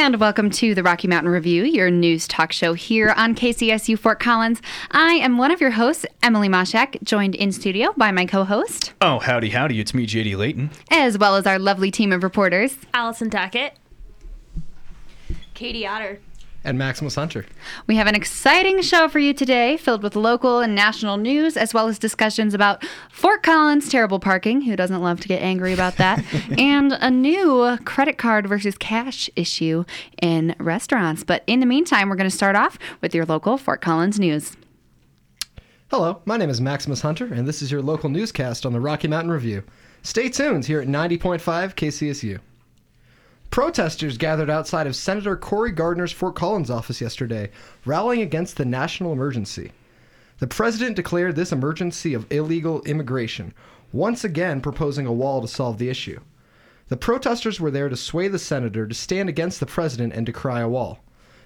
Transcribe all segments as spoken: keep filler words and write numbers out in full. And welcome to the Rocky Mountain Review, your news talk show here on K C S U Fort Collins. I am one of your hosts, Emily Moshek, joined in studio by my co-host. Oh, howdy, howdy. It's me, J D Layton. As well as our lovely team of reporters. Allison Tackett. Katie Otter. And Maximus Hunter. We have an exciting show for you today, filled with local and national news, as well as discussions about Fort Collins' terrible parking, who doesn't love to get angry about that, and a new credit card versus cash issue in restaurants. But in the meantime, we're going to start off with your local Fort Collins news. Hello, my name is Maximus Hunter, and this is your local newscast on the Rocky Mountain Review. Stay tuned here at ninety point five K C S U. Protesters gathered outside of Senator Cory Gardner's Fort Collins office yesterday, rallying against the national emergency. The president declared this emergency of illegal immigration, once again proposing a wall to solve the issue. The protesters were there to sway the senator to stand against the president and decry a wall.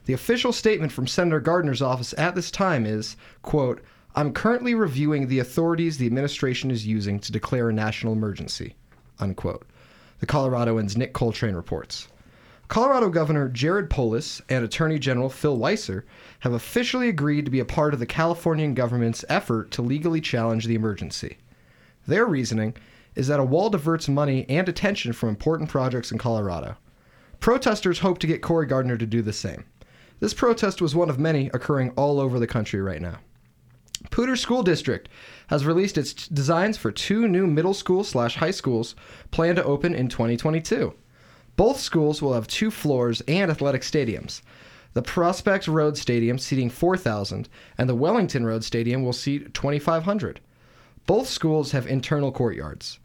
The official statement from Senator Gardner's office at this time is, quote, "I'm currently reviewing the authorities the administration is using to declare a national emergency," unquote. The Coloradoan's Nick Coltrane reports. Colorado Governor Jared Polis and Attorney General Phil Weiser have officially agreed to be a part of the Californian government's effort to legally challenge the emergency. Their reasoning is that a wall diverts money and attention from important projects in Colorado. Protesters hope to get Cory Gardner to do the same. This protest was one of many occurring all over the country right now. Poudre School District has released its t- designs for two new middle school slash high schools planned to open in twenty twenty-two. Both schools will have two floors and athletic stadiums. The Prospect Road Stadium seating four thousand and the Wellington Road Stadium will seat twenty-five hundred. Both schools have internal courtyards.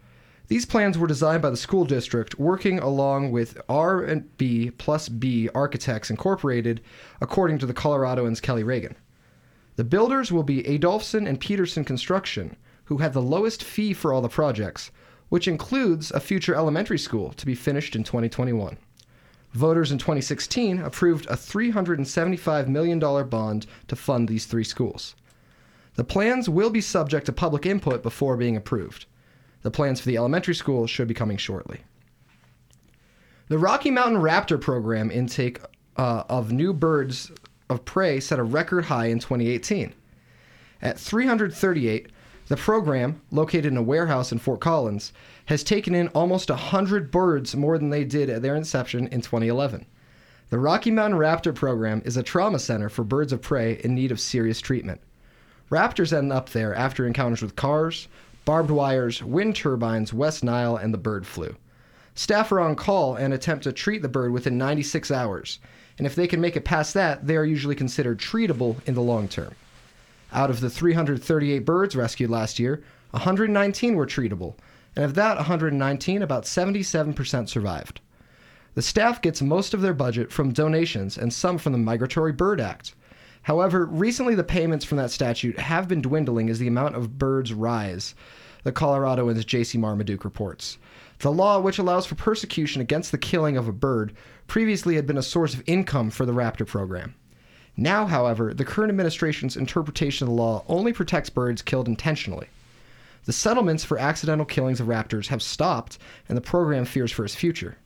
These plans were designed by the school district working along with R B plus B Architects Incorporated, according to the Coloradoan's Kelly Reagan. The builders will be Adolphson and Peterson Construction, who had the lowest fee for all the projects, which includes a future elementary school to be finished in twenty twenty-one. Voters in twenty sixteen approved a three hundred seventy-five million dollars bond to fund these three schools. The plans will be subject to public input before being approved. The plans for the elementary school should be coming shortly. The Rocky Mountain Raptor Program intake uh, of new birds of prey set a record high in twenty eighteen. At three hundred thirty-eight, the program, located in a warehouse in Fort Collins, has taken in almost one hundred birds more than they did at their inception in twenty eleven. The Rocky Mountain Raptor Program is a trauma center for birds of prey in need of serious treatment. Raptors end up there after encounters with cars, barbed wires, wind turbines, West Nile, and the bird flu. Staff are on call and attempt to treat the bird within ninety-six hours, and if they can make it past that, they are usually considered treatable in the long term. Out of the three hundred thirty-eight birds rescued last year, one hundred nineteen were treatable, and of that one hundred nineteen, about seventy-seven percent survived. The staff gets most of their budget from donations and some from the Migratory Bird Act. However, recently the payments from that statute have been dwindling as the amount of birds rise, the Coloradoan's J C Marmaduke reports. The law, which allows for persecution against the killing of a bird, previously had been a source of income for the Raptor program. Now, however, the current administration's interpretation of the law only protects birds killed intentionally. The settlements for accidental killings of raptors have stopped, and the program fears for its future.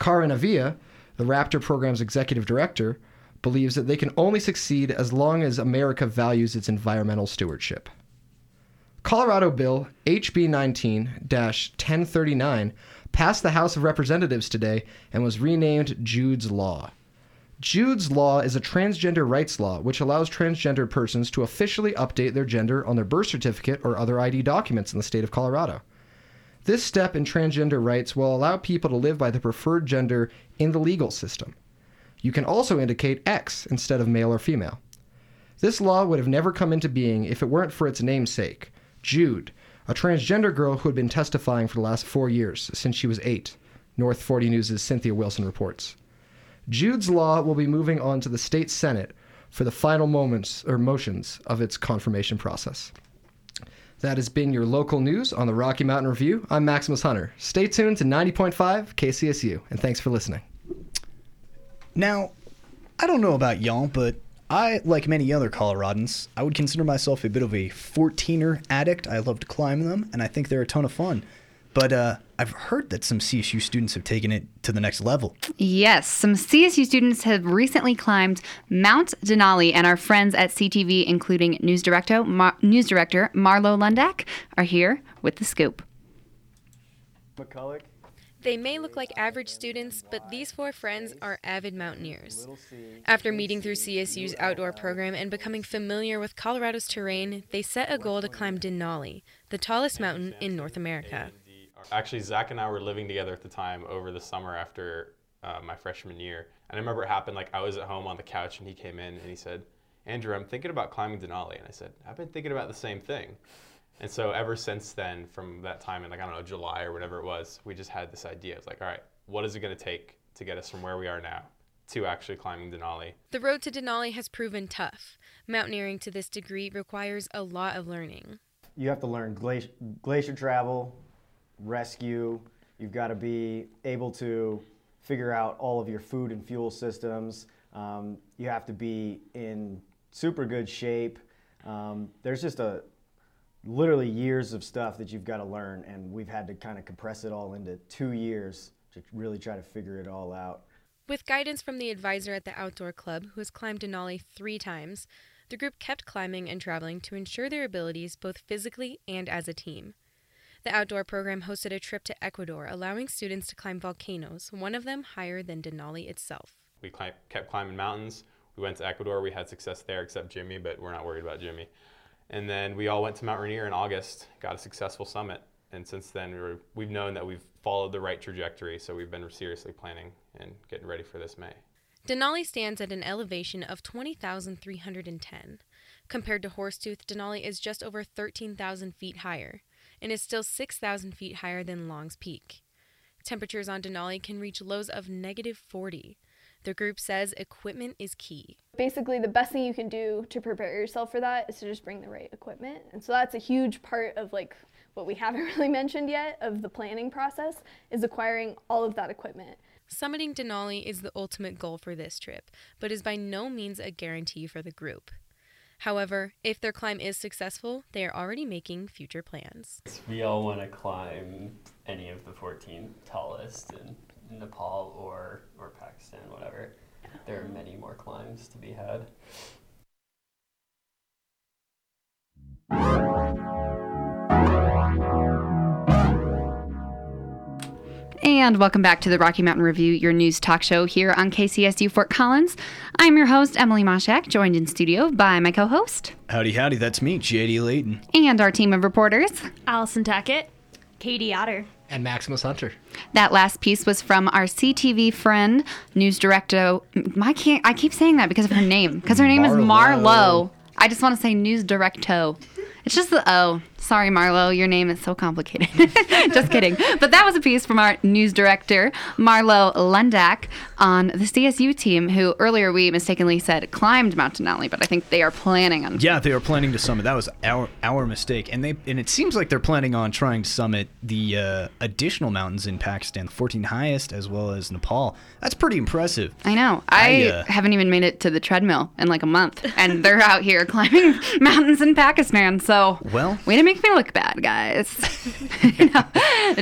Cara Navia, the Raptor program's executive director, believes that they can only succeed as long as America values its environmental stewardship. Colorado Bill H B nineteen ten thirty-nine passed the House of Representatives today and was renamed Jude's Law. Jude's Law is a transgender rights law which allows transgender persons to officially update their gender on their birth certificate or other I D documents in the state of Colorado. This step in transgender rights will allow people to live by their preferred gender in the legal system. You can also indicate X instead of male or female. This law would have never come into being if it weren't for its namesake, Jude, a transgender girl who had been testifying for the last four years, since she was eight, North forty News' Cynthia Wilson reports. Jude's Law will be moving on to the state Senate for the final moments or motions of its confirmation process. That has been your local news on the Rocky Mountain Review. I'm Maximus Hunter. Stay tuned to ninety point five K C S U, and thanks for listening. Now, I don't know about y'all, but I, like many other Coloradans, I would consider myself a bit of a fourteener addict. I love to climb them, and I think they're a ton of fun. But uh, I've heard that some C S U students have taken it to the next level. Yes, some C S U students have recently climbed Mount Denali, and our friends at C T V, including news director, Mar- news director Marlo Lundak, are here with the scoop. McCulloch. They may look like average students, but these four friends are avid mountaineers. After meeting through C S U's outdoor program and becoming familiar with Colorado's terrain, they set a goal to climb Denali, the tallest mountain in North America. Actually, Zach and I were living together at the time over the summer after uh, my freshman year. And I remember it happened, like, I was at home on the couch and he came in and he said, "Andrew, I'm thinking about climbing Denali." And I said, "I've been thinking about the same thing." And so ever since then, from that time in, like, I don't know, July or whatever it was, we just had this idea. It's like, all right, what is it going to take to get us from where we are now to actually climbing Denali? The road to Denali has proven tough. Mountaineering to this degree requires a lot of learning. You have to learn glacier, glacier travel, rescue. You've got to be able to figure out all of your food and fuel systems. Um, you have to be in super good shape. Um, there's just a... literally years of stuff that you've got to learn, and we've had to kind of compress it all into two years to really try to figure it all out. With guidance from the advisor at the outdoor club, who has climbed Denali three times, the group kept climbing and traveling to ensure their abilities both physically and as a team. The outdoor program hosted a trip to Ecuador, allowing students to climb volcanoes, one of them higher than Denali itself. We cli- kept climbing mountains. We went to Ecuador. We had success there, except Jimmy, but we're not worried about Jimmy. And then we all went to Mount Rainier in August, got a successful summit. And since then, we were, we've known that we've followed the right trajectory, so we've been seriously planning and getting ready for this May. Denali stands at an elevation of twenty thousand three hundred ten. Compared to Horsetooth, Denali is just over thirteen thousand feet higher and is still six thousand feet higher than Long's Peak. Temperatures on Denali can reach lows of negative forty. The group says equipment is key. Basically, the best thing you can do to prepare yourself for that is to just bring the right equipment. And so that's a huge part of, like, what we haven't really mentioned yet of the planning process is acquiring all of that equipment. Summiting Denali is the ultimate goal for this trip, but is by no means a guarantee for the group. However, if their climb is successful, they are already making future plans. We all want to climb any of the fourteen tallest and Nepal or, or Pakistan, whatever. There are many more climbs to be had. And welcome back to the Rocky Mountain Review, your news talk show here on K C S U Fort Collins. I'm your host, Emily Moshek, joined in studio by my co-host. Howdy, howdy, that's me, J D Layton. And our team of reporters. Allison Tackett. Katie Otter. And Maximus Hunter. That last piece was from our C T V friend, news director. I can't. I keep saying that because of her name. Because her name Marlo. is Marlo. I just want to say news directo. It's just the O. Sorry, Marlo. Your name is so complicated. Just kidding. But that was a piece from our news director, Marlo Lundak, on the C S U team, who earlier we mistakenly said climbed Mount Denali, but I think they are planning on. Yeah, they are planning to summit. That was our our mistake. And they and it seems like they're planning on trying to summit the uh, additional mountains in Pakistan, the fourteen highest, as well as Nepal. That's pretty impressive. I know. I, I uh, haven't even made it to the treadmill in like a month, and they're out here climbing mountains in Pakistan. So well, way to make Make me look bad, guys. No,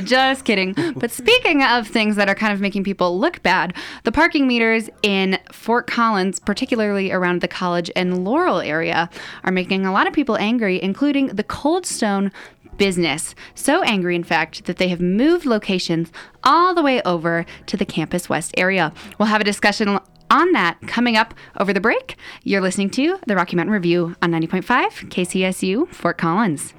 just kidding. But speaking of things that are kind of making people look bad, the parking meters in Fort Collins, particularly around the College and Laurel area, are making a lot of people angry, including the Cold Stone business. So angry, in fact, that they have moved locations all the way over to the Campus West area. We'll have a discussion on that coming up over the break. You're listening to the Rocky Mountain Review on ninety point five K C S U Fort Collins.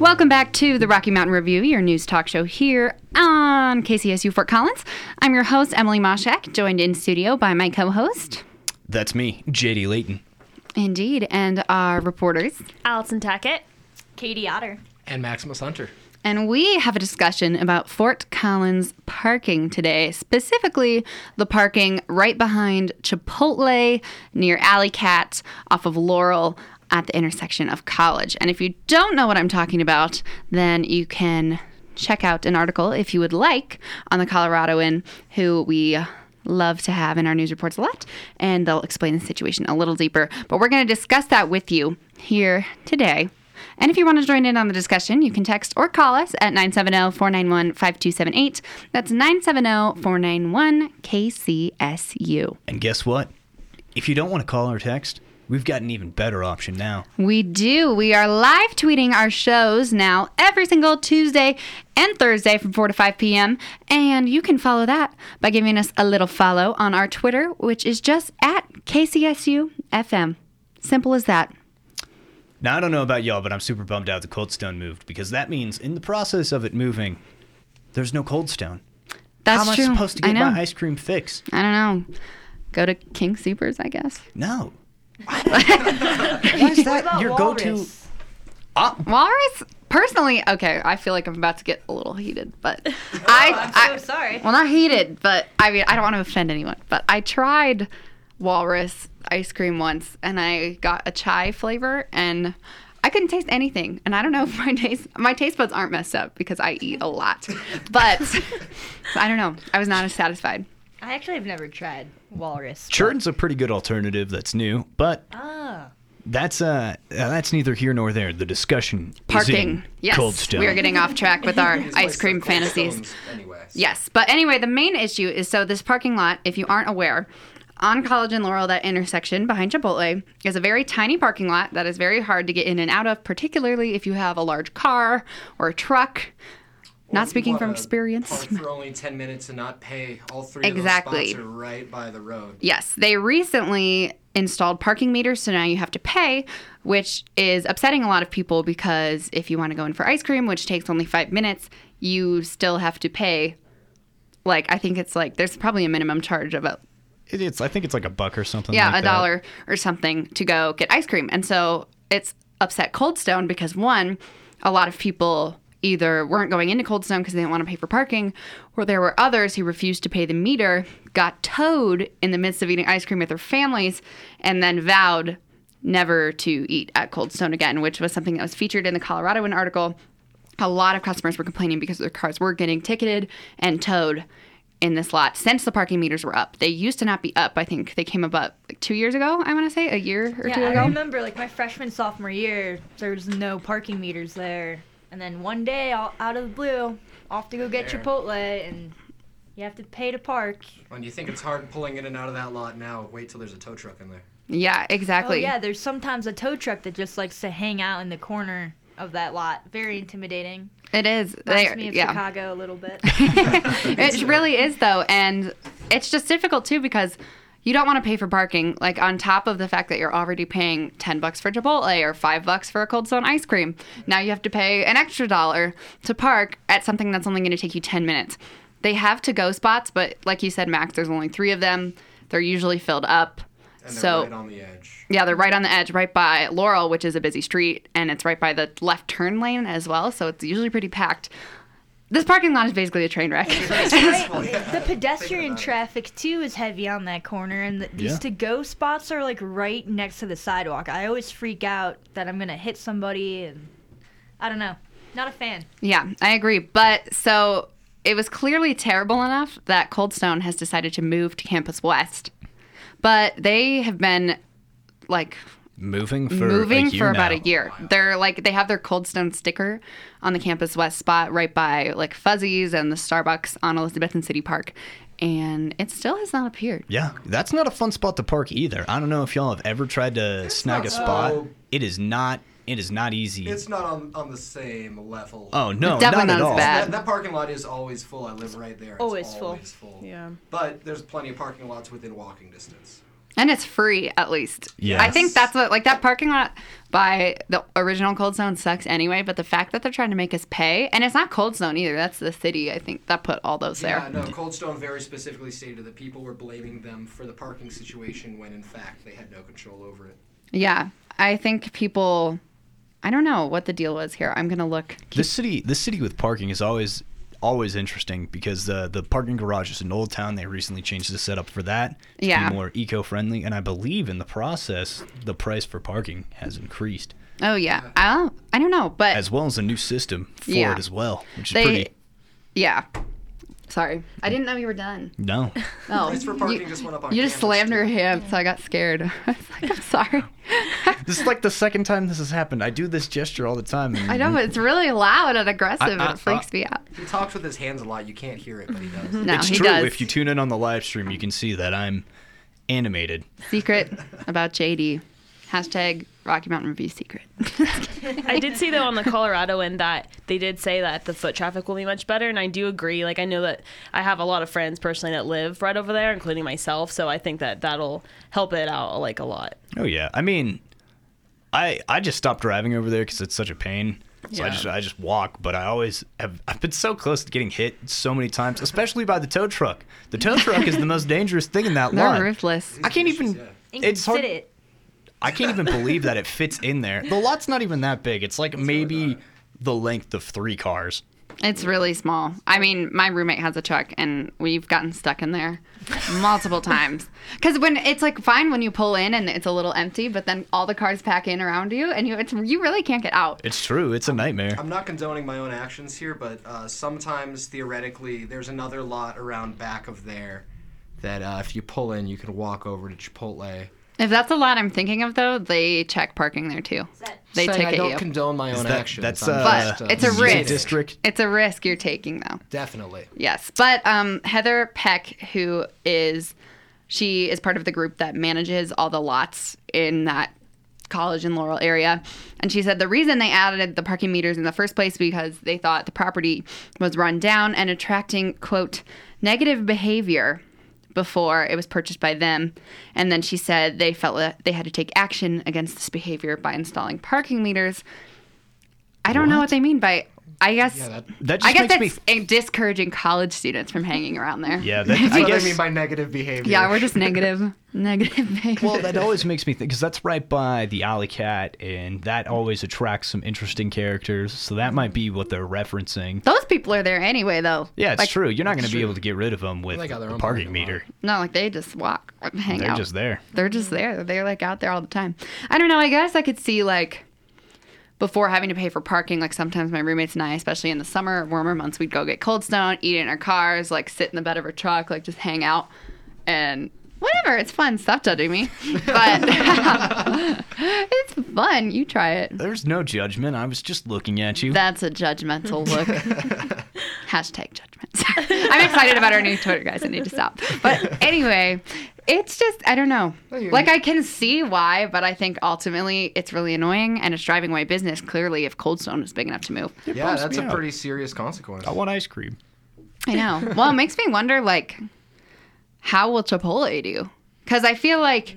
Welcome back to the Rocky Mountain Review, your news talk show here on K C S U Fort Collins. I'm your host, Emily Moshek, joined in studio by my co-host. That's me, J D Layton. Indeed, and our reporters. Allison Tackett, Katie Otter. And Maximus Hunter. And we have a discussion about Fort Collins parking today, specifically the parking right behind Chipotle near Alley Cat off of Laurel, at the intersection of College. And if you don't know what I'm talking about, then you can check out an article, if you would like, on the Coloradoan, who we love to have in our news reports a lot, and they'll explain the situation a little deeper. But we're going to discuss that with you here today. And if you want to join in on the discussion, you can text or call us at nine seven zero, four nine one, five two seven eight. That's nine seven zero, four nine one, K C S U. And guess what? If you don't want to call or text, we've got an even better option now. We do. We are live tweeting our shows now every single Tuesday and Thursday from four to five p.m. And you can follow that by giving us a little follow on our Twitter, which is just at K C S U F M. Simple as that. Now, I don't know about y'all, but I'm super bummed out the Cold Stone moved, because that means in the process of it moving, there's no Cold Stone. That's true. How am true. I supposed to get my ice cream fix? I don't know. Go to King Soopers, I guess. No. Why is that your walrus? Go-to? Uh, walrus? Personally, okay, I feel like I'm about to get a little heated, but oh, I, I'm so I, sorry. Well, not heated, but I mean, I don't want to offend anyone, but I tried walrus ice cream once, and I got a chai flavor, and I couldn't taste anything. And I don't know if my taste my taste buds aren't messed up, because I eat a lot, but I don't know. I was not as satisfied. I actually have never tried walrus. Churn's a pretty good alternative that's new, but ah. that's uh that's neither here nor there. The discussion Parking. is in yes. Cold Stone. We are getting off track with our ice cream fantasies. Anyways. Yes, but anyway, the main issue is, so this parking lot, if you aren't aware, on College and Laurel, that intersection behind Chipotle, is a very tiny parking lot that is very hard to get in and out of, particularly if you have a large car or a truck. Not speaking from experience. Park for only ten minutes and not pay. All three exactly. of those spots are right by the road. Yes. They recently installed parking meters, so now you have to pay, which is upsetting a lot of people, because if you want to go in for ice cream, which takes only five minutes, you still have to pay. Like, I think it's like, there's probably a minimum charge of a... It's, I think it's like a buck or something yeah, like that. Yeah, a dollar or something to go get ice cream. And so it's upset Cold Stone because, one, a lot of people... either weren't going into Cold Stone because they didn't want to pay for parking, or there were others who refused to pay the meter, got towed in the midst of eating ice cream with their families, and then vowed never to eat at Cold Stone again, which was something that was featured in the Coloradoan article. A lot of customers were complaining because their cars were getting ticketed and towed in this lot since the parking meters were up. They used to not be up. I think they came up like two years ago, I want to say, a year or yeah, two ago. Yeah, I remember like my freshman, sophomore year, there was no parking meters there. And then one day, all out of the blue, off to go get there. Chipotle, and you have to pay to park. When you think it's hard pulling in and out of that lot now, wait till there's a tow truck in there. Yeah, exactly. Oh, yeah, there's sometimes a tow truck that just likes to hang out in the corner of that lot. Very intimidating. It is. Reminds they, me of yeah. Chicago a little bit. It really is, though, and it's just difficult, too, because... you don't want to pay for parking, like on top of the fact that you're already paying ten bucks for Chipotle or five bucks for a Cold Stone ice cream. Now you have to pay an extra dollar to park at something that's only going to take you ten minutes. They have to-go spots, but like you said, Max, there's only three of them. They're usually filled up. And they're so, right on the edge. Yeah, they're right on the edge, right by Laurel, which is a busy street, and it's right by the left turn lane as well, so it's usually pretty packed. This parking lot is basically a train wreck. Right. The pedestrian traffic, too, is heavy on that corner, and the, these yeah. to-go spots are, like, right next to the sidewalk. I always freak out that I'm going to hit somebody, and I don't know. Not a fan. Yeah, I agree. But, so, it was clearly terrible enough that Cold Stone has decided to move to Campus West. But they have been, like... Moving for moving a year for about now. a year. Wow. They're like they have their Cold Stone sticker on the Campus West spot right by like Fuzzy's and the Starbucks on Elizabethan City Park, and it still has not appeared. Yeah, that's not a fun spot to park either. I don't know if y'all have ever tried to it's snag a spot. So, it is not. It is not easy. It's not on, on the same level. Oh no, it's definitely not, not at all. That, that parking lot is always full. I live right there. It's always, always full. full. Yeah, but there's plenty of parking lots within walking distance. And it's free, at least. Yes. I think that's what, like, that parking lot by the original Cold Stone sucks anyway, but the fact that they're trying to make us pay, and it's not Cold Stone either, that's the city, I think, that put all those yeah, there. Yeah, no, Cold Stone very specifically stated that people were blaming them for the parking situation when, in fact, they had no control over it. Yeah, I think people, I don't know what the deal was here. I'm going to look. This city, this city with parking is always... always interesting because uh, the parking garage is in Old Town. They recently changed the setup for that to yeah. be more eco-friendly, and I believe in the process the price for parking has increased. Oh yeah, I I don't know, but as well as a new system for yeah. it as well, which is they, pretty. Yeah, Sorry. I didn't know you were done. No. Oh. Rates for parking you, just went up on You just slammed her hand, so I got scared. I was like, I'm sorry. This is like the second time this has happened. I do this gesture all the time. And I know, but it's really loud and aggressive. I, I, and it freaks I, me out. He talks with his hands a lot. You can't hear it, but he does. No, it's he true. Does. If you tune in on the live stream, you can see that I'm animated. Secret about J D. Hashtag Rocky Mountain Review Secret. I did see, though, on the Colorado end that they did say that the foot traffic will be much better, and I do agree. Like, I know that I have a lot of friends personally that live right over there, including myself, so I think that that'll help it out, like, a lot. Oh, yeah. I mean, I I just stopped driving over there because it's such a pain, so yeah. I just I just walk, but I always have I've been so close to getting hit so many times, especially by the tow truck. The tow truck is the most dangerous thing in that line. They're ruthless. I can't even... Yeah. It's hard... It. I can't even believe that it fits in there. The lot's not even that big. It's like it's maybe really the length of three cars. It's really small. I mean, my roommate has a truck, and we've gotten stuck in there multiple times. Because when it's like fine when you pull in and it's a little empty, but then all the cars pack in around you, and you it's, you really can't get out. It's true. It's a nightmare. I'm not condoning my own actions here, but uh, sometimes theoretically there's another lot around back of there that uh, if you pull in, you can walk over to Chipotle. If that's a lot I'm thinking of, though, they check parking there, too. They Saying ticket you. I don't you. condone my own that, actions. That's, uh, but uh, it's a risk. District. It's a risk you're taking, though. Definitely. Yes. But um, Heather Peck, who is, she is part of the group that manages all the lots in that college and Laurel area. And she said the reason they added the parking meters in the first place because they thought the property was run down and attracting, quote, negative behavior before it was purchased by them. And then she said they felt that they had to take action against this behavior by installing parking meters. I don't what? know what they mean by, I guess, yeah, that, that just I guess that's me... discouraging college students from hanging around there. Yeah, that, that's I guess... what I mean by negative behavior. Yeah, we're just negative, negative behavior. Well, that always makes me think, because that's right by the Alley Cat, and that always attracts some interesting characters, so that might be what they're referencing. Those people are there anyway, though. Yeah, it's like, true. You're not going to be able to get rid of them with a parking meter. No, like, they just walk, hang they're out. They're just there. They're just there. They're, like, out there all the time. I don't know. I guess I could see, like... Before having to pay for parking, like sometimes my roommates and I, especially in the summer, warmer months, we'd go get Cold Stone, eat in our cars, like sit in the bed of our truck, like just hang out and whatever. It's fun. Stop judging me. But it's fun. You try it. There's no judgment. I was just looking at you. That's a judgmental look. Hashtag judgments. I'm excited about our new Twitter, guys. I need to stop. But anyway, it's just, I don't know. Like, I can see why, but I think ultimately it's really annoying and it's driving away business, clearly, if Cold Stone is big enough to move. It yeah, that's a out. pretty serious consequence. I want ice cream. I know. Well, it makes me wonder, like, how will Chipotle do? Because I feel like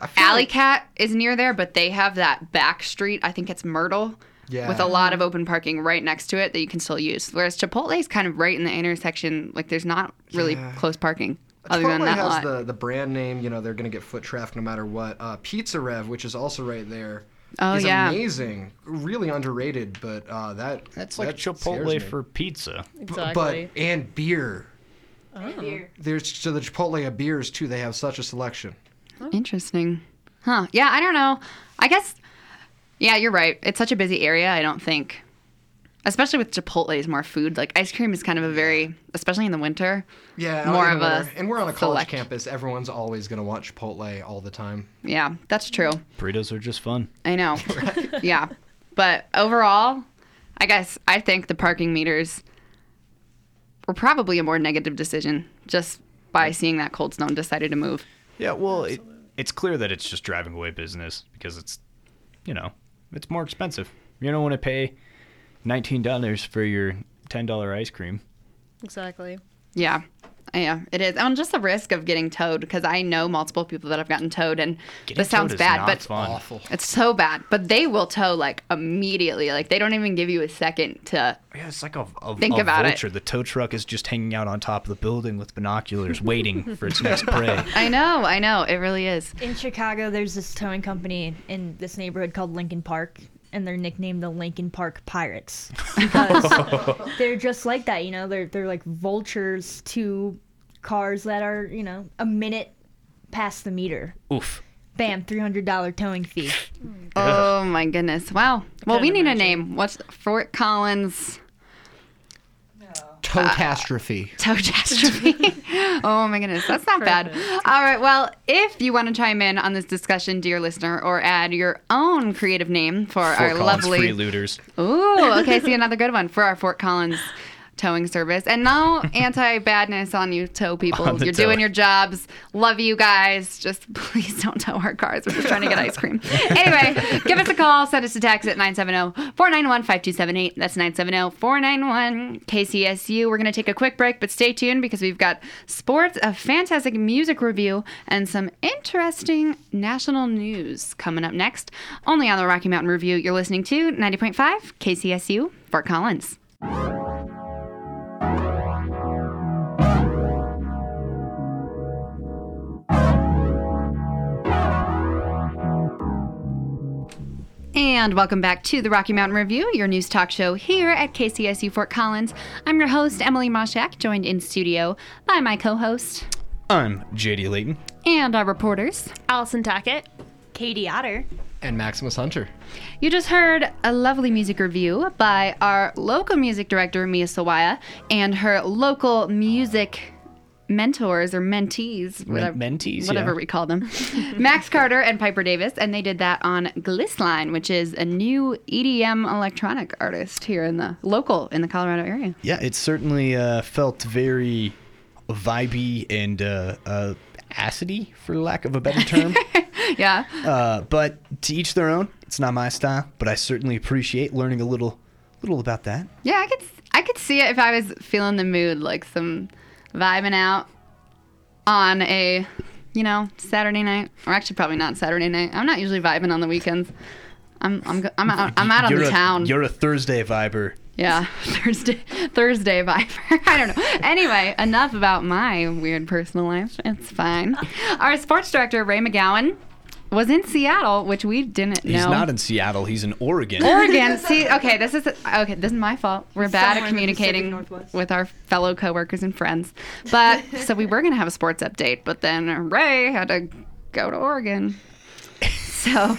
I feel Alley like... Cat is near there, but they have that back street. I think it's Myrtle. Yeah. With a lot of open parking right next to it that you can still use. Whereas Chipotle is kind of right in the intersection. Like, there's not really yeah. close parking. Other than that has lot. The, the brand name, you know, they're going to get foot traffic no matter what. Uh, Pizza Rev, which is also right there, oh, is yeah. amazing. Really underrated, but uh, that That's like that Chipotle for pizza. Exactly. B- but, and beer. Oh. Beer. There's, so the Chipotle of beers, too, they have such a selection. Huh. Interesting. Huh. Yeah, I don't know. I guess, yeah, you're right. It's such a busy area, I don't think. Especially with Chipotle, is more food. Like, ice cream is kind of a very, especially in the winter, yeah, more of a And we're on a college select. campus. Everyone's always going to want Chipotle all the time. Yeah, that's true. Burritos are just fun. I know. Right? Yeah. But overall, I guess I think the parking meters were probably a more negative decision just by seeing that Cold Stone decided to move. Yeah, well, it, it's clear that it's just driving away business because it's, you know, it's more expensive. You don't want to pay nineteen dollars for your ten dollars ice cream. Exactly. Yeah. Yeah, it is. And just the risk of getting towed, because I know multiple people that have gotten towed, and getting this sounds bad, but it's awful. It's so bad. But they will tow, like, immediately. Like, they don't even give you a second to yeah, it's like a, a, think a about vulture. It. The tow truck is just hanging out on top of the building with binoculars waiting for its next prey. I know. I know. It really is. In Chicago, there's this towing company in this neighborhood called Lincoln Park. And they're nicknamed the Lincoln Park Pirates because they're just like that, you know. They're they're like vultures to cars that are, you know, a minute past the meter. Oof. Bam, three hundred dollar towing fee. Oh my goodness! Wow. Well, we need imagine. a name. What's Fort Collins? No. Totastrophe. Uh, totastrophe. Oh, my goodness. That's not Perfect. bad. All right. Well, if you want to chime in on this discussion, dear listener, or add your own creative name for Fort our Collins lovely... Free Looters. Ooh, okay. See, another good one for our Fort Collins towing service. And no anti-badness on you tow people. You're tow. doing your jobs. Love you guys. Just please don't tow our cars. We're just trying to get ice cream. Anyway, give us a call. Send us a text at nine seven zero, four nine one, five two seven eight. That's nine seven zero, four nine one, K C S U. We're going to take a quick break, but stay tuned because we've got sports, a fantastic music review, and some interesting national news coming up next. Only on the Rocky Mountain Review, you're listening to ninety point five K C S U, Fort Collins. And welcome back to the Rocky Mountain Review, your news talk show here at K C S U Fort Collins. I'm your host, Emily Moshek, joined in studio by my co-host. I'm J D Layton. And our reporters. Allison Tackett, Katie Otter. And Maximus Hunter. You just heard a lovely music review by our local music director, Mia Sawaya, and her local music mentors or mentees, whatever, mentees, whatever yeah. we call them, Max Carter and Piper Davis, and they did that on Glissline, which is a new E D M electronic artist here in the local in the Colorado area. Yeah, it certainly uh, felt very vibey and uh, uh, acidy, for lack of a better term. yeah. Uh, but to each their own. It's not my style, but I certainly appreciate learning a little, little about that. Yeah, I could, I could see it if I was feeling the mood, like some. Vibing out on a, you know, Saturday night, or actually probably not Saturday night. I'm not usually vibing on the weekends. I'm I'm I'm out, I'm out on the a, town. You're a Thursday viber. Yeah, Thursday Thursday viber. I don't know. Anyway, enough about my weird personal life. It's fine. Our sports director, Ray McGowan, was in Seattle, which we didn't know. He's not in Seattle. He's in Oregon. Oregon. See, okay, this is okay. This is my fault. We're bad Somewhere at communicating with our fellow coworkers and friends. But so we were gonna have a sports update, but then Ray had to go to Oregon. So,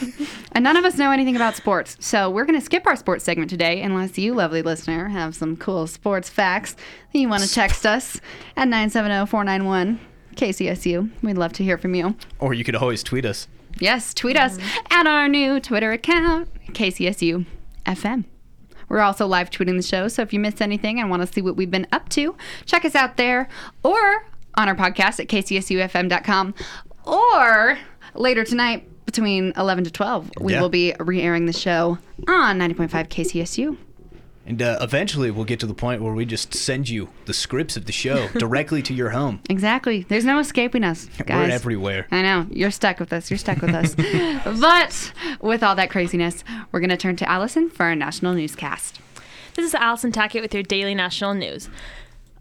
and none of us know anything about sports. So we're gonna skip our sports segment today, unless you, lovely listener, have some cool sports facts that you want to text us at nine seven zero, four nine one, K C S U. We'd love to hear from you. Or you could always tweet us. Yes, tweet us at our new Twitter account, K C S U F M. We're also live tweeting the show, so if you missed anything and want to see what we've been up to, check us out there or on our podcast at K C S U F M dot com. Or later tonight, between eleven to twelve, we yeah. will be re-airing the show on ninety point five K C S U. And uh, eventually we'll get to the point where we just send you the scripts of the show directly to your home. Exactly. There's no escaping us, guys. We're everywhere. I know. You're stuck with us. You're stuck with us. But with all that craziness, we're going to turn to Allison for our national newscast. This is Allison Tackett with your daily national news.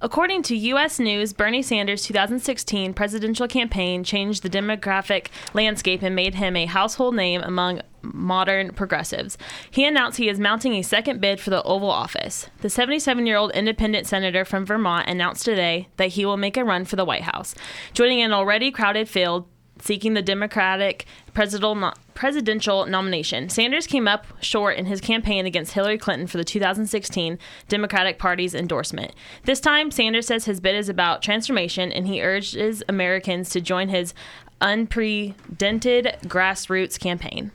According to U S News, Bernie Sanders' two thousand sixteen presidential campaign changed the demographic landscape and made him a household name among modern progressives. He announced he is mounting a second bid for the Oval Office. The seventy-seven-year-old independent senator from Vermont announced today that he will make a run for the White House, joining an already crowded field seeking the Democratic presidential nomination. Sanders came up short in his campaign against Hillary Clinton for the two thousand sixteen Democratic Party's endorsement. This time, Sanders says his bid is about transformation, and he urges Americans to join his unprecedented grassroots campaign.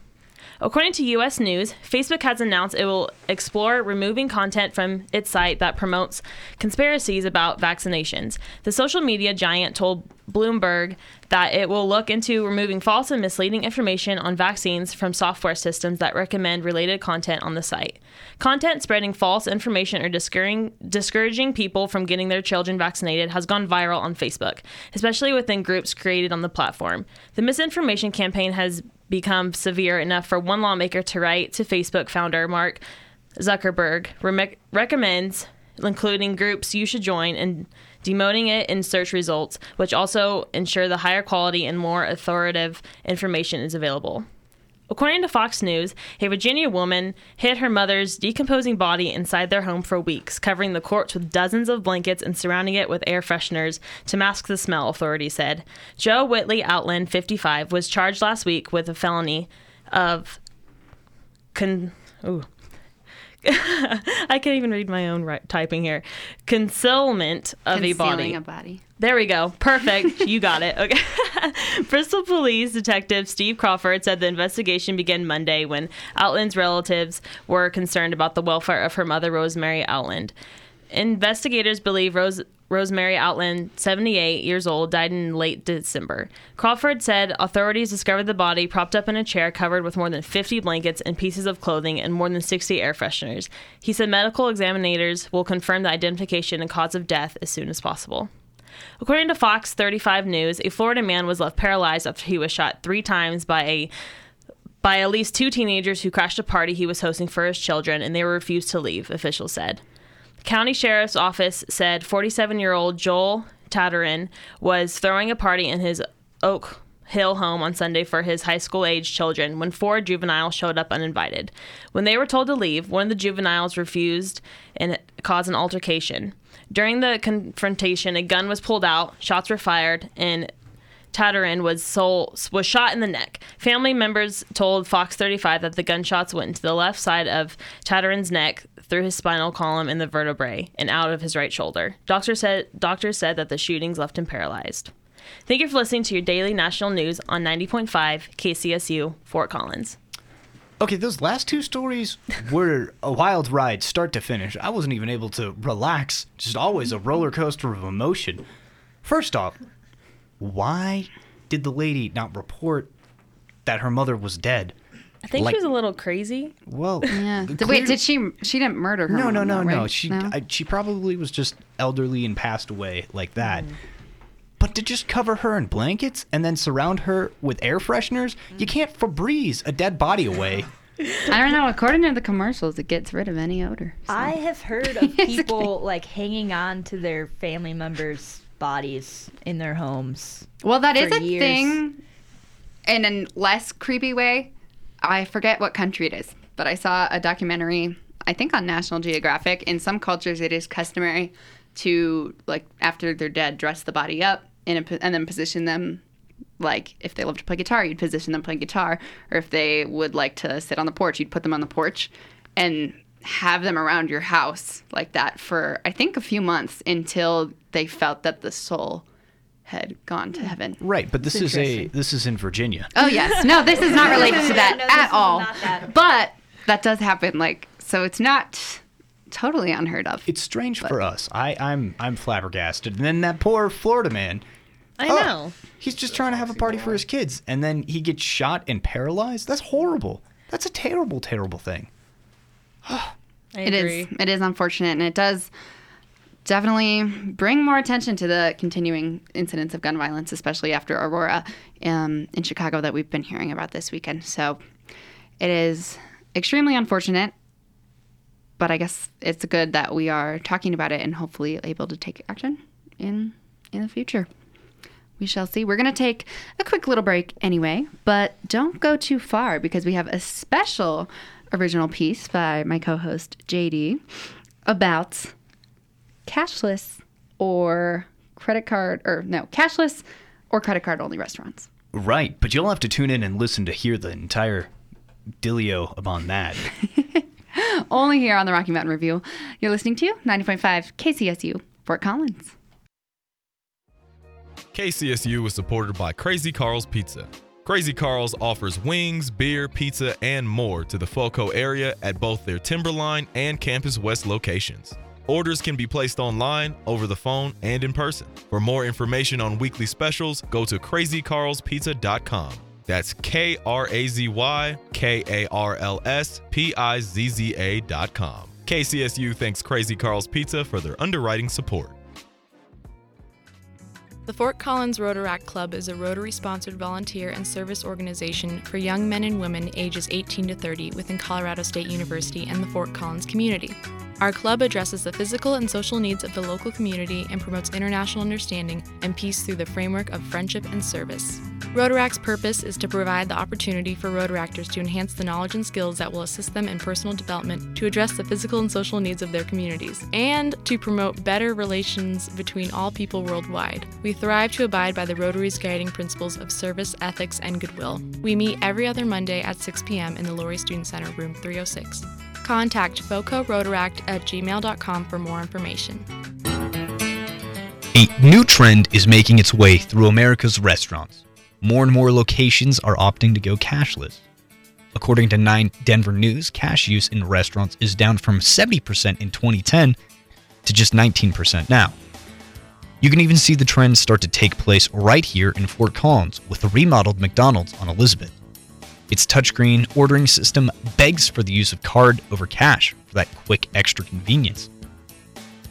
According to U S News, Facebook has announced it will explore removing content from its site that promotes conspiracies about vaccinations. The social media giant told Bloomberg that it will look into removing false and misleading information on vaccines from software systems that recommend related content on the site. Content spreading false information or discouraging people from getting their children vaccinated has gone viral on Facebook, especially within groups created on the platform. The misinformation campaign has become severe enough for one lawmaker to write to Facebook founder Mark Zuckerberg, re- recommends including groups you should join and demoting it in search results, which also ensure the higher quality and more authoritative information is available. According to Fox News, a Virginia woman hid her mother's decomposing body inside their home for weeks, covering the corpse with dozens of blankets and surrounding it with air fresheners to mask the smell, authorities said. Jo Whitley Outland, fifty-five, was charged last week with a felony of con- ooh, I can't even read my own right, typing here. Concealment of Concealing a body. Concealing a body. There we go. Perfect. You got it. Okay. Bristol Police Detective Steve Crawford said the investigation began Monday when Outland's relatives were concerned about the welfare of her mother, Rosemary Outland. Investigators believe Rose, Rosemary Outland, seventy-eight years old, died in late December. Crawford said authorities discovered the body propped up in a chair covered with more than fifty blankets and pieces of clothing and more than sixty air fresheners. He said medical examiners will confirm the identification and cause of death as soon as possible. According to Fox thirty-five News, a Florida man was left paralyzed after he was shot three times by a by at least two teenagers who crashed a party he was hosting for his children, and they were refused to leave, officials said. County Sheriff's Office said forty-seven-year-old Joel Tatterin was throwing a party in his Oak Hill home on Sunday for his high school-aged children when four juveniles showed up uninvited. When they were told to leave, one of the juveniles refused and caused an altercation. During the confrontation, a gun was pulled out, shots were fired, and Tatterin was soul, was shot in the neck. Family members told Fox thirty-five that the gunshots went into the left side of Tatterin's neck, through his spinal column and the vertebrae, and out of his right shoulder. Doctors said, doctors said that the shootings left him paralyzed. Thank you for listening to your daily national news on ninety point five K C S U, Fort Collins. Okay, those last two stories were a wild ride, start to finish. I wasn't even able to relax. Just always a roller coaster of emotion. First off, why did the lady not report that her mother was dead? I think like, she was a little crazy. Well, yeah. Clear, Wait, did she? She didn't murder her. No, mom, no, no, though, right? no. She, no? I, she probably was just elderly and passed away like that. Mm. But to just cover her in blankets and then surround her with air fresheners, mm. you can't Febreze a dead body away. I don't know. According to the commercials, it gets rid of any odor. So. I have heard of people like hanging on to their family members' bodies in their homes. Well, that is a years. thing, in a less creepy way. I forget what country it is, but I saw a documentary, I think on National Geographic. In some cultures, it is customary to, like, after they're dead, dress the body up and, and then position them, like, if they love to play guitar, you'd position them playing guitar. Or if they would like to sit on the porch, you'd put them on the porch and have them around your house like that for, I think, a few months until they felt that the soul had gone to heaven. Right, but this is a this is in Virginia. Oh yes. No, this is not related to that no, at all. That. But that does happen, like, so it's not totally unheard of. It's strange but. for us. I, I'm I'm flabbergasted. And then that poor Florida man. I oh, know. He's just trying to have a party for his kids and then he gets shot and paralyzed. That's horrible. That's a terrible, terrible thing. I agree. It is it is unfortunate, and it does definitely bring more attention to the continuing incidents of gun violence, especially after Aurora um, in Chicago that we've been hearing about this weekend. So it is extremely unfortunate, but I guess it's good that we are talking about it and hopefully able to take action in in the future. We shall see. We're going to take a quick little break anyway, but don't go too far because we have a special original piece by my co-host J D about cashless or credit card, or no, cashless or credit card only restaurants. Right, but you'll have to tune in and listen to hear the entire dealio upon that. Only here on the Rocky Mountain Review. You're listening to ninety point five K C S U, Fort Collins. K C S U is supported by Crazy Carl's Pizza. Crazy Carl's offers wings, beer, pizza, and more to the Foco area at both their Timberline and Campus West locations. Orders can be placed online, over the phone, and in person. For more information on weekly specials, go to crazy carls pizza dot com. That's K R A Z Y K A R L S P I Z Z A dot com. K C S U thanks Crazy Carl's Pizza for their underwriting support. The Fort Collins Rotaract Club is a Rotary-sponsored volunteer and service organization for young men and women ages eighteen to thirty within Colorado State University and the Fort Collins community. Our club addresses the physical and social needs of the local community and promotes international understanding and peace through the framework of friendship and service. Rotaract's purpose is to provide the opportunity for Rotaractors to enhance the knowledge and skills that will assist them in personal development, to address the physical and social needs of their communities, and to promote better relations between all people worldwide. We thrive to abide by the Rotary's guiding principles of service, ethics, and goodwill. We meet every other Monday at six p.m. in the Lowry Student Center, room three oh six. contact vocorotaract at gmail dot com for more information. A new trend is making its way through America's restaurants. More and more locations are opting to go cashless. According to nine Denver News, cash use in restaurants is down from seventy percent in twenty ten to just nineteen percent now. You can even see the trend start to take place right here in Fort Collins with the remodeled McDonald's on Elizabeth. Its touchscreen ordering system begs for the use of card over cash for that quick extra convenience.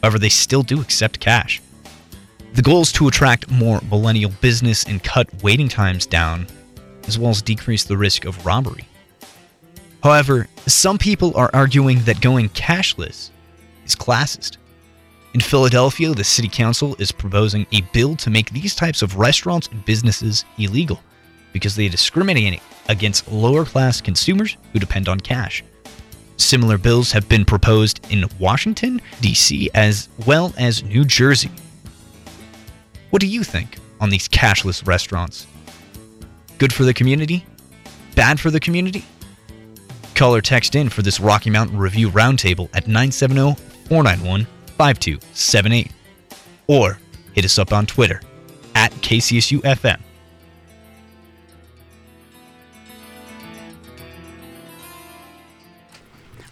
However, they still do accept cash. The goal is to attract more millennial business and cut waiting times down, as well as decrease the risk of robbery. However, some people are arguing that going cashless is classist. In Philadelphia, the city council is proposing a bill to make these types of restaurants and businesses illegal because they discriminate against lower-class consumers who depend on cash. Similar bills have been proposed in Washington, D C, as well as New Jersey. What do you think on these cashless restaurants? Good for the community? Bad for the community? Call or text in for this Rocky Mountain Review Roundtable at nine seven zero, four nine one, five two seven eight. Or hit us up on Twitter at K C S U F M.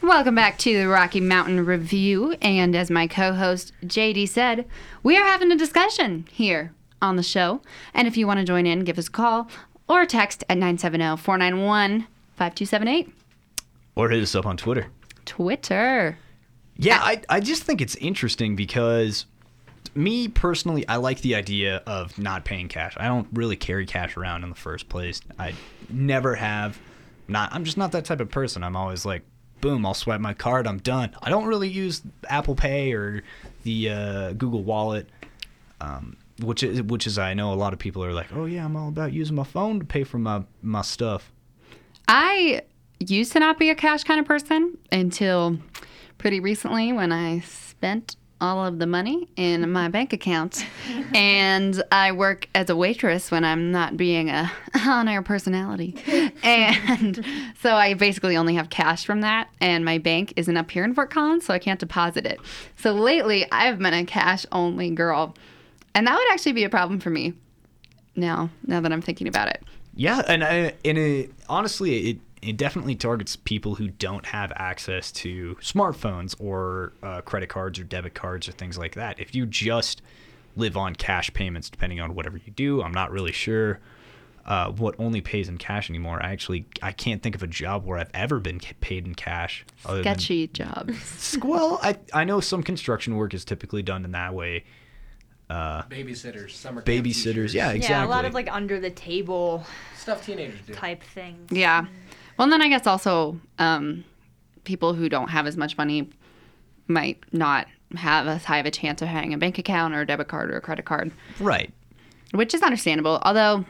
Welcome back to the Rocky Mountain Review. And as my co-host J D said, we are having a discussion here on the show. And if you want to join in, give us a call or text at nine seven zero, four nine one, five two seven eight. Or hit us up on Twitter. Twitter. Yeah, I, I just think it's interesting because me personally, I like the idea of not paying cash. I don't really carry cash around in the first place. I never have. Not. I'm just not that type of person. I'm always like, boom, I'll swipe my card. I'm done. I don't really use Apple Pay or the uh, Google Wallet, um, which is, which is I know a lot of people are like, oh, yeah, I'm all about using my phone to pay for my, my stuff. I... used to not be a cash kind of person until pretty recently when I spent all of the money in my bank account. And I work as a waitress when I'm not being a on-air personality. And so I basically only have cash from that, and my bank isn't up here in Fort Collins, so I can't deposit it. So lately, I've been a cash-only girl. And that would actually be a problem for me now, now that I'm thinking about it. Yeah, and, I, and it, honestly, it... It definitely targets people who don't have access to smartphones or uh, credit cards or debit cards or things like that. If you just live on cash payments, depending on whatever you do, I'm not really sure uh, what only pays in cash anymore. I actually I can't think of a job where I've ever been paid in cash. Sketchy jobs. Well, I I know some construction work is typically done in that way. Uh, babysitters, summer camp babysitters, yeah, exactly. Yeah, a lot of like under the table stuff teenagers do type things. Yeah. Well, and then I guess also um, people who don't have as much money might not have as high of a chance of having a bank account or a debit card or a credit card. Right. Which is understandable. Although,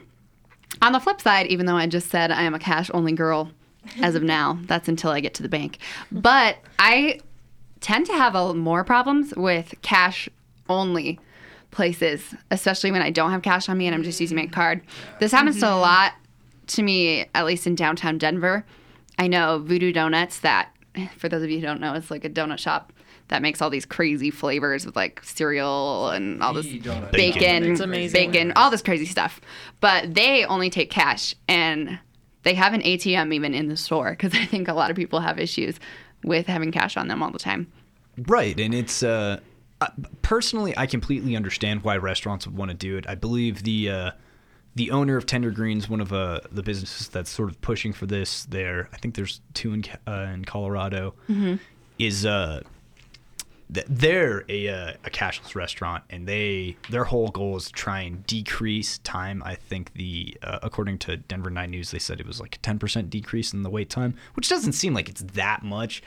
on the flip side, even though I just said I am a cash-only girl as of now, that's until I get to the bank. But I tend to have a, more problems with cash-only places, especially when I don't have cash on me and I'm just using my card. This happens mm-hmm. to a lot. To me, at least in downtown Denver, I know Voodoo Donuts that, for those of you who don't know, it's like a donut shop that makes all these crazy flavors with like cereal and all this bacon, bacon, bacon, all this crazy stuff. But they only take cash, and they have an A T M even in the store because I think a lot of people have issues with having cash on them all the time. Right, and it's uh, personally, I completely understand why restaurants would want to do it. I believe the... Uh, The owner of Tender Greens, one of uh, the businesses that's sort of pushing for this there, I think there's two in uh, in Colorado, mm-hmm. is uh, th- they're a, uh, a cashless restaurant, and they their whole goal is to try and decrease time. I think the uh, according to Denver nine News, they said it was like a ten percent decrease in the wait time, which doesn't seem like it's that much,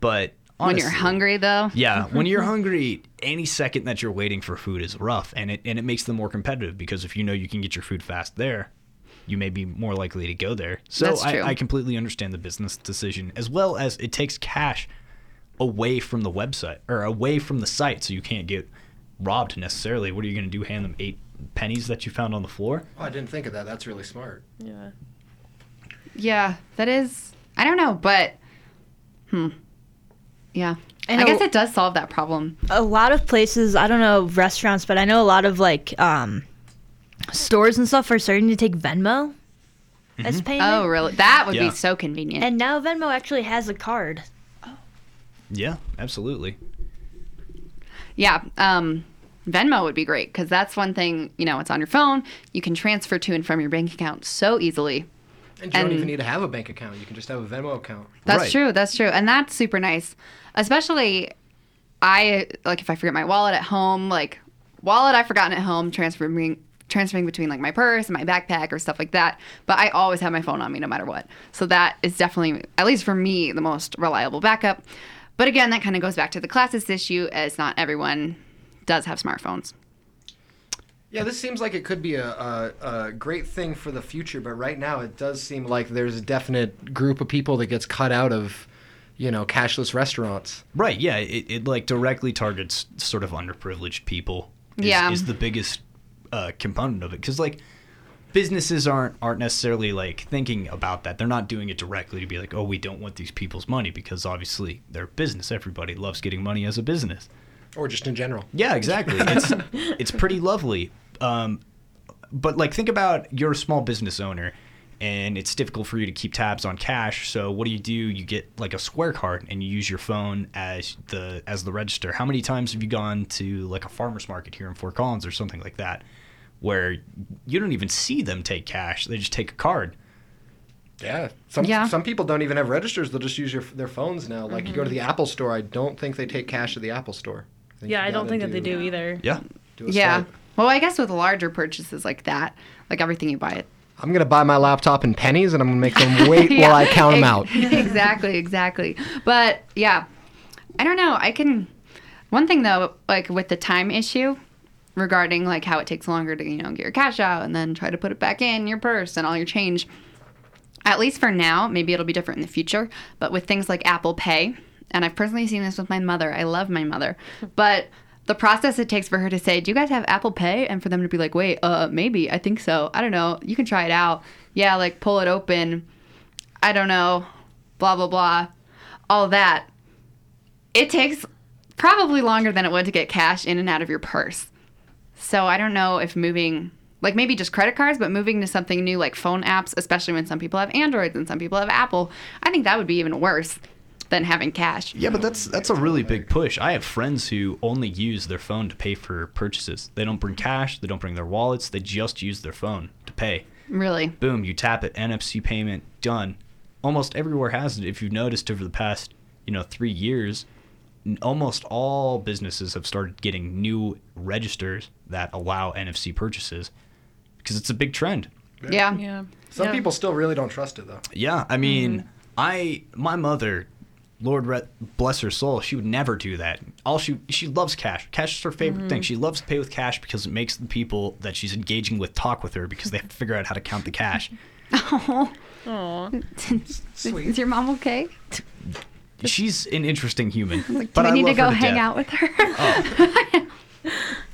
but honestly, when you're hungry, though? Yeah. When you're hungry, any second that you're waiting for food is rough, and it and it makes them more competitive because if you know you can get your food fast there, you may be more likely to go there. So That's true. I, I completely understand the business decision, as well as it takes cash away from the website or away from the site so you can't get robbed necessarily. What are you going to do, hand them eight pennies that you found on the floor? Oh, I didn't think of that. That's really smart. Yeah. Yeah, that is – I don't know, but – hmm. Yeah. And I guess it does solve that problem. A lot of places, I don't know, restaurants, but I know a lot of, like, um, stores and stuff are starting to take Venmo mm-hmm. as payment. Oh, really? That would yeah. be so convenient. And now Venmo actually has a card. Oh. Yeah, absolutely. Yeah, um, Venmo would be great because that's one thing, you know, it's on your phone. You can transfer to and from your bank account so easily. And you and, don't even need to have a bank account. You can just have a Venmo account. That's right. true. That's true. And that's super nice. Especially, I, like, if I forget my wallet at home, like, wallet I've forgotten at home, transferring transferring between, like, my purse and my backpack or stuff like that. But I always have my phone on me no matter what. So that is definitely, at least for me, the most reliable backup. But again, that kind of goes back to the classes issue, as not everyone does have smartphones. Yeah, this seems like it could be a, a, a great thing for the future, but right now it does seem like there's a definite group of people that gets cut out of, you know, cashless restaurants. Right, yeah. It, it like, directly targets sort of underprivileged people is, yeah. is the biggest uh, component of it. Because, like, businesses aren't, aren't necessarily, like, thinking about that. They're not doing it directly to be like, oh, we don't want these people's money because, obviously, they're business. Everybody loves getting money as a business. Or just in general. Yeah, exactly. It's it's pretty lovely. Um, but, like, think about you're a small business owner, and it's difficult for you to keep tabs on cash. So what do you do? You get, like, a Square card, and you use your phone as the as the register. How many times have you gone to, like, a farmer's market here in Fort Collins or something like that where you don't even see them take cash? They just take a card. Yeah. Some yeah. some people don't even have registers. They'll just use your, their phones now. Like, mm-hmm. you go to the Apple store. I don't think they take cash at the Apple store. They yeah, I don't think do, that they do either. Yeah. Do yeah. Swipe. Well, I guess with larger purchases like that, like everything you buy it. I'm going to buy my laptop in pennies, and I'm going to make them wait yeah. while I count them out. Exactly, exactly. But, yeah, I don't know. I can – one thing, though, like with the time issue regarding, like, how it takes longer to, you know, get your cash out and then try to put it back in your purse and all your change, at least for now, maybe it'll be different in the future, but with things like Apple Pay – and I've personally seen this with my mother. I love my mother. But the process it takes for her to say, do you guys have Apple Pay? And for them to be like, wait, uh, maybe. I think so. I don't know. You can try it out. Yeah, like pull it open. I don't know. Blah, blah, blah. All that. It takes probably longer than it would to get cash in and out of your purse. So I don't know if moving, like maybe just credit cards, but moving to something new like phone apps, especially when some people have Androids and some people have Apple, I think that would be even worse than having cash. Yeah, but that's that's a really big push. I have friends who only use their phone to pay for purchases. They don't bring cash. They don't bring their wallets. They just use their phone to pay. Really? Boom, you tap it, N F C payment, done. Almost everywhere has it. If you've noticed over the past, you know, three years, almost all businesses have started getting new registers that allow N F C purchases because it's a big trend. Yeah. yeah. yeah. Some yeah. people still really don't trust it, though. Yeah, I mean, mm-hmm. I my mother... Lord bless her soul, she would never do that. All she she loves cash. Cash is her favorite mm-hmm. thing. She loves to pay with cash because it makes the people that she's engaging with talk with her because they have to figure out how to count the cash. Oh, sweet. Is your mom okay? She's an interesting human. Like, do we need to go hang death. out with her? Oh.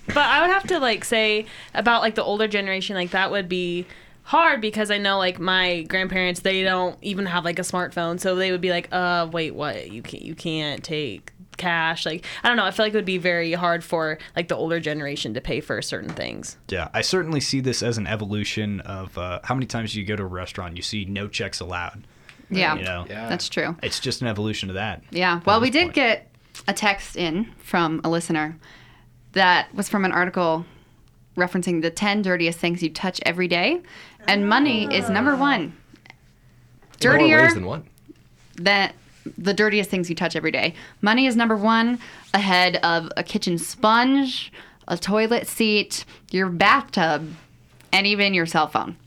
But I would have to like say about like the older generation, like that would be hard because I know like my grandparents, they don't even have like a smartphone, so they would be like, uh wait, what, you can't you can't take cash? Like, I don't know, I feel like it would be very hard for like the older generation to pay for certain things. Yeah, I certainly see this as an evolution of uh how many times you go to a restaurant and you see no checks allowed. Yeah, you know? Yeah, that's true. It's just an evolution of that. Yeah, well, we did point. get a text in from a listener that was from an article referencing the ten dirtiest things you touch every day, and money is number one. Dirtier more ways than one. That the dirtiest things you touch every day. Money is number one, ahead of a kitchen sponge, a toilet seat, your bathtub, and even your cell phone.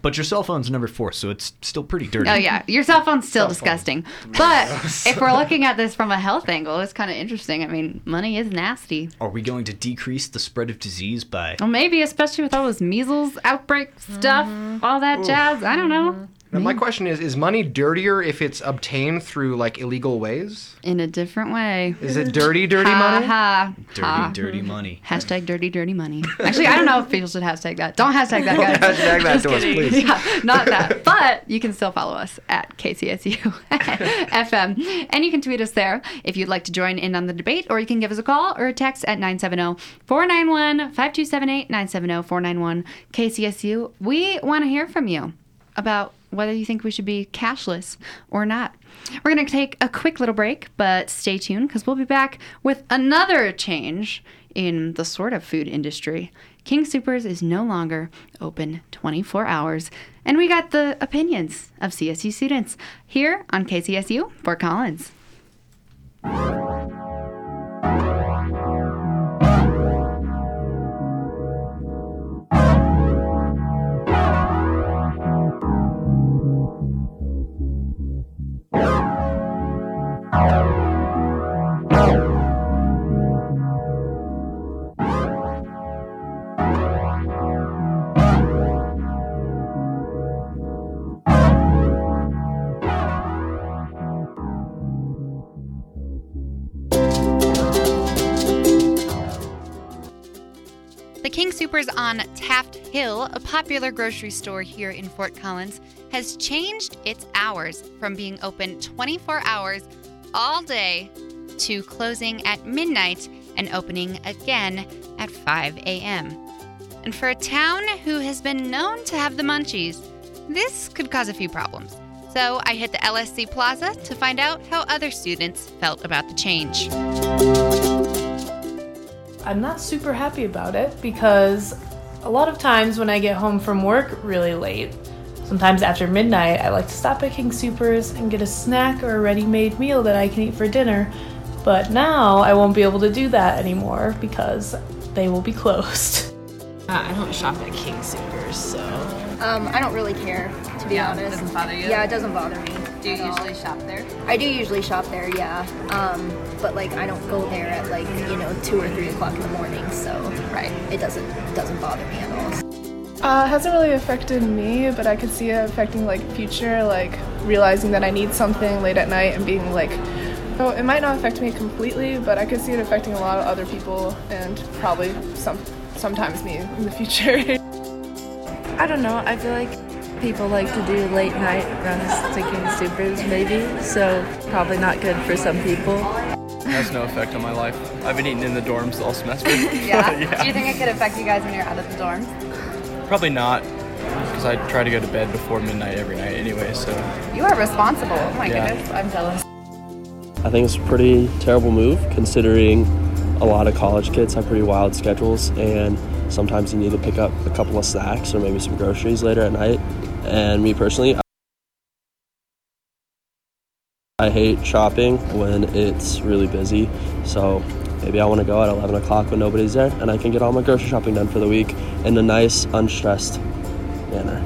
But your cell phone's number four, so it's still pretty dirty. Oh, yeah. Your cell phone's still cell disgusting. Phone. But if we're looking at this from a health angle, it's kind of interesting. I mean, money is nasty. Are we going to decrease the spread of disease by... Well, maybe, especially with all those measles outbreak stuff, mm-hmm. all that Oof. jazz. I don't know. Now, my question is, is money dirtier if it's obtained through, like, illegal ways? In a different way. Is it dirty, dirty ha, money? Ha, dirty, ha. dirty money. Hashtag dirty, dirty money. Actually, I don't know if people should hashtag that. Don't hashtag that, guys. Don't hashtag that to us, please. Yeah, not that. But you can still follow us at K C S U F M. And you can tweet us there if you'd like to join in on the debate, or you can give us a call or a text at nine seven zero, four nine one, five two seven eight, nine seven zero, four nine one, K C S U. We want to hear from you about whether you think we should be cashless or not. We're going to take a quick little break, but stay tuned because we'll be back with another change in the sort of food industry. King Soopers is no longer open twenty-four hours, and we got the opinions of C S U students here on K C S U Fort Collins. King Soopers on Taft Hill, a popular grocery store here in Fort Collins, has changed its hours from being open twenty-four hours all day to closing at midnight and opening again at five a.m. And for a town who has been known to have the munchies, this could cause a few problems. So I hit the L S C Plaza to find out how other students felt about the change. I'm not super happy about it because a lot of times when I get home from work really late, sometimes after midnight, I like to stop at King Soopers and get a snack or a ready-made meal that I can eat for dinner. But now I won't be able to do that anymore because they will be closed. Uh, I don't shop at King Soopers, so... Um, I don't really care, to be yeah, honest. It doesn't bother you? Yeah, it doesn't bother me. Do you usually shop there? I do usually shop there, yeah. Um, but like I don't go there at like, you know, two or three o'clock in the morning, so right. It doesn't it doesn't bother me at all. Uh, it hasn't really affected me, but I could see it affecting like future, like realizing that I need something late at night and being like, oh, it might not affect me completely, but I could see it affecting a lot of other people and probably some sometimes me in the future. I don't know, I feel like people like to do late night runs to King Soopers maybe, so probably not good for some people. It has no effect on my life. I've been eating in the dorms all semester. Yeah? Yeah. Do you think it could affect you guys when you're out of the dorms? Probably not, because I try to go to bed before midnight every night anyway, so. You are responsible. Oh my yeah. goodness, I'm jealous. I think it's a pretty terrible move considering a lot of college kids have pretty wild schedules, and sometimes you need to pick up a couple of snacks or maybe some groceries later at night. And me personally, I hate shopping when it's really busy. So maybe I want to go at eleven o'clock when nobody's there and I can get all my grocery shopping done for the week in a nice, unstressed manner.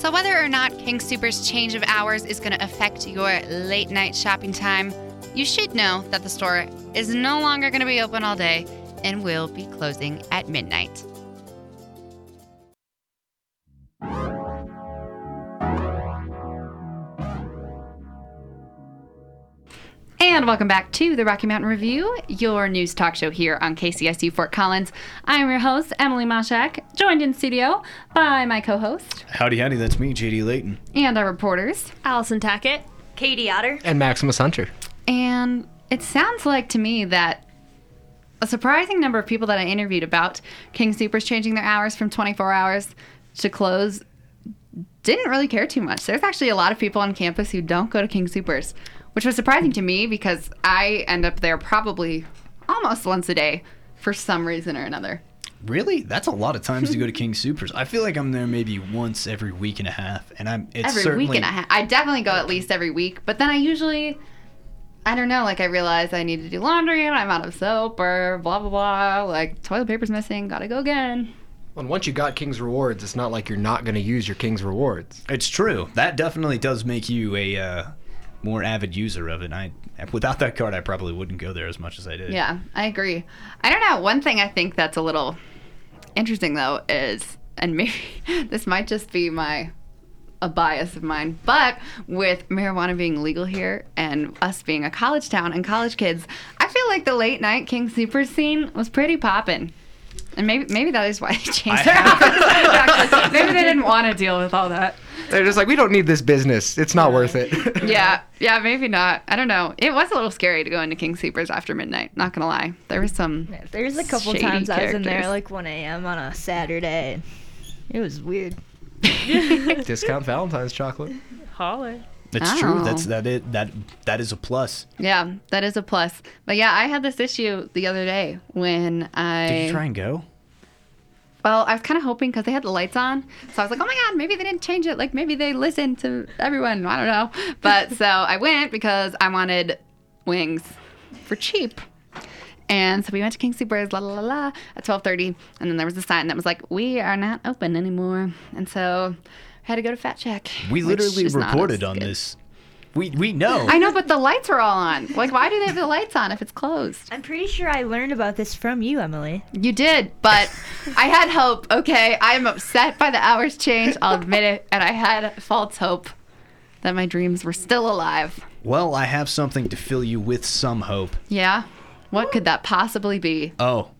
So whether or not King Soopers' change of hours is going to affect your late night shopping time, you should know that the store is no longer going to be open all day and will be closing at midnight. And welcome back to the Rocky Mountain Review, your news talk show here on K C S U Fort Collins. I'm your host, Emily Moshek, joined in studio by my co-host. Howdy, howdy, that's me, J D Layton. And our reporters. Allison Tackett, Katie Otter. And Maximus Hunter. And it sounds like to me that a surprising number of people that I interviewed about King Soopers changing their hours from twenty-four hours to close didn't really care too much. There's actually a lot of people on campus who don't go to King Soopers, which was surprising to me because I end up there probably almost once a day for some reason or another. Really? That's a lot of times to go to King Soopers. I feel like I'm there maybe once every week and a half. and I'm it's Every certainly... week and a half. I definitely go at least every week, but then I usually... I don't know, like I realize I need to do laundry and I'm out of soap or blah, blah, blah, like toilet paper's missing, gotta go again. Well, and once you got King's Rewards, it's not like you're not gonna use your King's Rewards. It's true. That definitely does make you a uh, more avid user of it. I, without that card, I probably wouldn't go there as much as I did. Yeah, I agree. I don't know, one thing I think that's a little interesting though is, and maybe this might just be my a bias of mine, but with marijuana being legal here and us being a college town and college kids, I feel like the late night King Soopers scene was pretty poppin'. And maybe maybe that is why they changed their hours. Maybe they didn't want to deal with all that. They're just like, we don't need this business. It's not worth it. yeah, yeah, maybe not. I don't know. It was a little scary to go into King Soopers after midnight. Not gonna lie, there was some. Yeah, there was a couple times characters. I was in there like one a.m. on a Saturday. It was weird. Discount Valentine's chocolate. Holler. It's oh. true. That's that. It that that is a plus. Yeah, that is a plus. But yeah, I had this issue the other day when I did you try and go? Well, I was kind of hoping because they had the lights on, so I was like, oh my god, maybe they didn't change it. Like maybe they listened to everyone. I don't know. But so I went because I wanted wings for cheap. And so we went to King Soopers, la la la la, at twelve thirty, and then there was a sign that was like, we are not open anymore. And so I had to go to Fat Check. We literally reported on this. We we know. I know, but the lights were all on. Like, why do they have the lights on if it's closed? I'm pretty sure I learned about this from you, Emily. You did, but I had hope. Okay, I'm upset by the hours change. I'll admit it. And I had false hope that my dreams were still alive. Well, I have something to fill you with some hope. Yeah? What could that possibly be? Oh,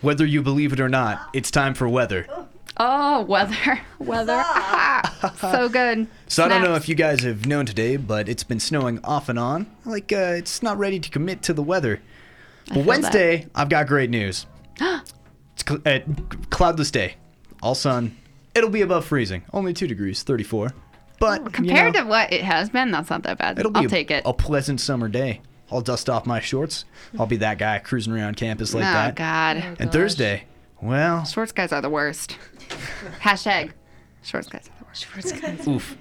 whether you believe it or not, it's time for weather. Oh, weather. Weather. Ah, so good. So Snaps. I don't know if you guys have known today, but it's been snowing off and on. Like, uh, it's not ready to commit to the weather. But Wednesday, that. I've got great news. It's cl- uh, cloudless day. All sun. It'll be above freezing. Only two degrees, thirty-four. But, Ooh, compared you know, to what it has been, that's not that bad. It'll be I'll a, take it. a pleasant summer day. I'll dust off my shorts. I'll be that guy cruising around campus like oh, that. God. Oh, God. And Thursday, well... Shorts guys are the worst. Hashtag shorts guys are the worst. Shorts guys. Oof.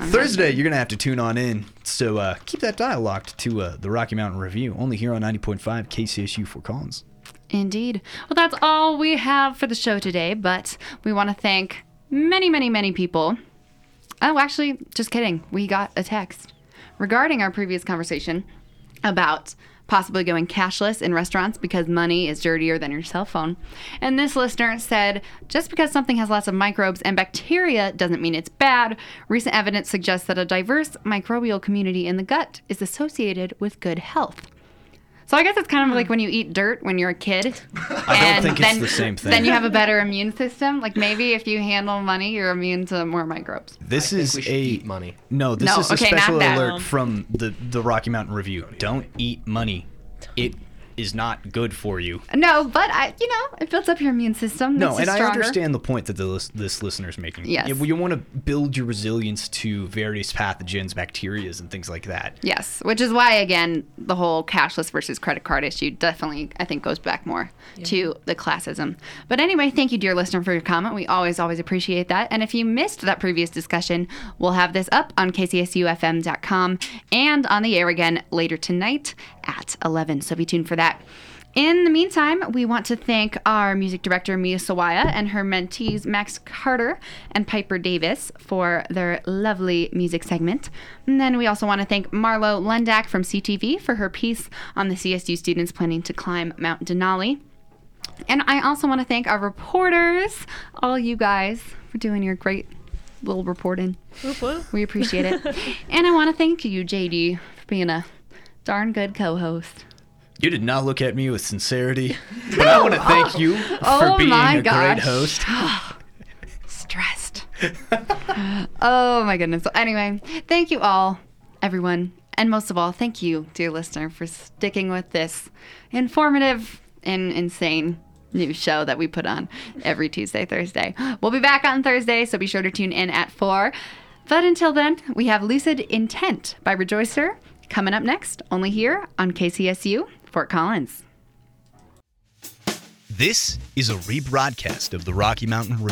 Thursday, you're going to have to tune on in. So uh, keep that dial locked to uh, the Rocky Mountain Review, only here on ninety point five K C S U Fort Collins. Indeed. Well, that's all we have for the show today, but we want to thank many, many, many people. Oh, actually, just kidding. We got a text regarding our previous conversation about possibly going cashless in restaurants because money is dirtier than your cell phone. And this listener said, just because something has lots of microbes and bacteria doesn't mean it's bad. Recent evidence suggests that a diverse microbial community in the gut is associated with good health. So I guess it's kind of like when you eat dirt when you're a kid. I don't think then, it's the same thing. Then you have a better immune system. Like maybe if you handle money, you're immune to more microbes. This I is think we a eat money. No, this no, is okay, a special alert um, from the, the Rocky Mountain Review. Don't eat money. It is not good for you. No, but I, you know, it builds up your immune system. No, and I understand the point that the, this listener's making. Yes, you, you want to build your resilience to various pathogens, bacteria, and things like that. Yes, which is why again the whole cashless versus credit card issue definitely I think goes back more yeah. to the classism. But anyway, thank you, dear listener, for your comment. We always always appreciate that. And if you missed that previous discussion, we'll have this up on K C S U F M dot com and on the air again later tonight at eleven. So be tuned for that. In the meantime, we want to thank our music director, Mia Sawaya, and her mentees, Max Carter and Piper Davis, for their lovely music segment. And then we also want to thank Marlo Lundak from C T V for her piece on the C S U students planning to climb Mount Denali. And I also want to thank our reporters, all you guys, for doing your great little reporting. Whoop, whoop. We appreciate it. And I want to thank you, J D, for being a darn good co-host. You did not look at me with sincerity, but I want to thank you for oh being a gosh. great host. Stressed. Oh, my goodness. Anyway, thank you all, everyone, and most of all, thank you, dear listener, for sticking with this informative and insane new show that we put on every Tuesday, Thursday. We'll be back on Thursday, so be sure to tune in at four. But until then, we have Lucid Intent by Rejoicer coming up next, only here on K C S U. Fort Collins. This is a rebroadcast of the Rocky Mountain Review.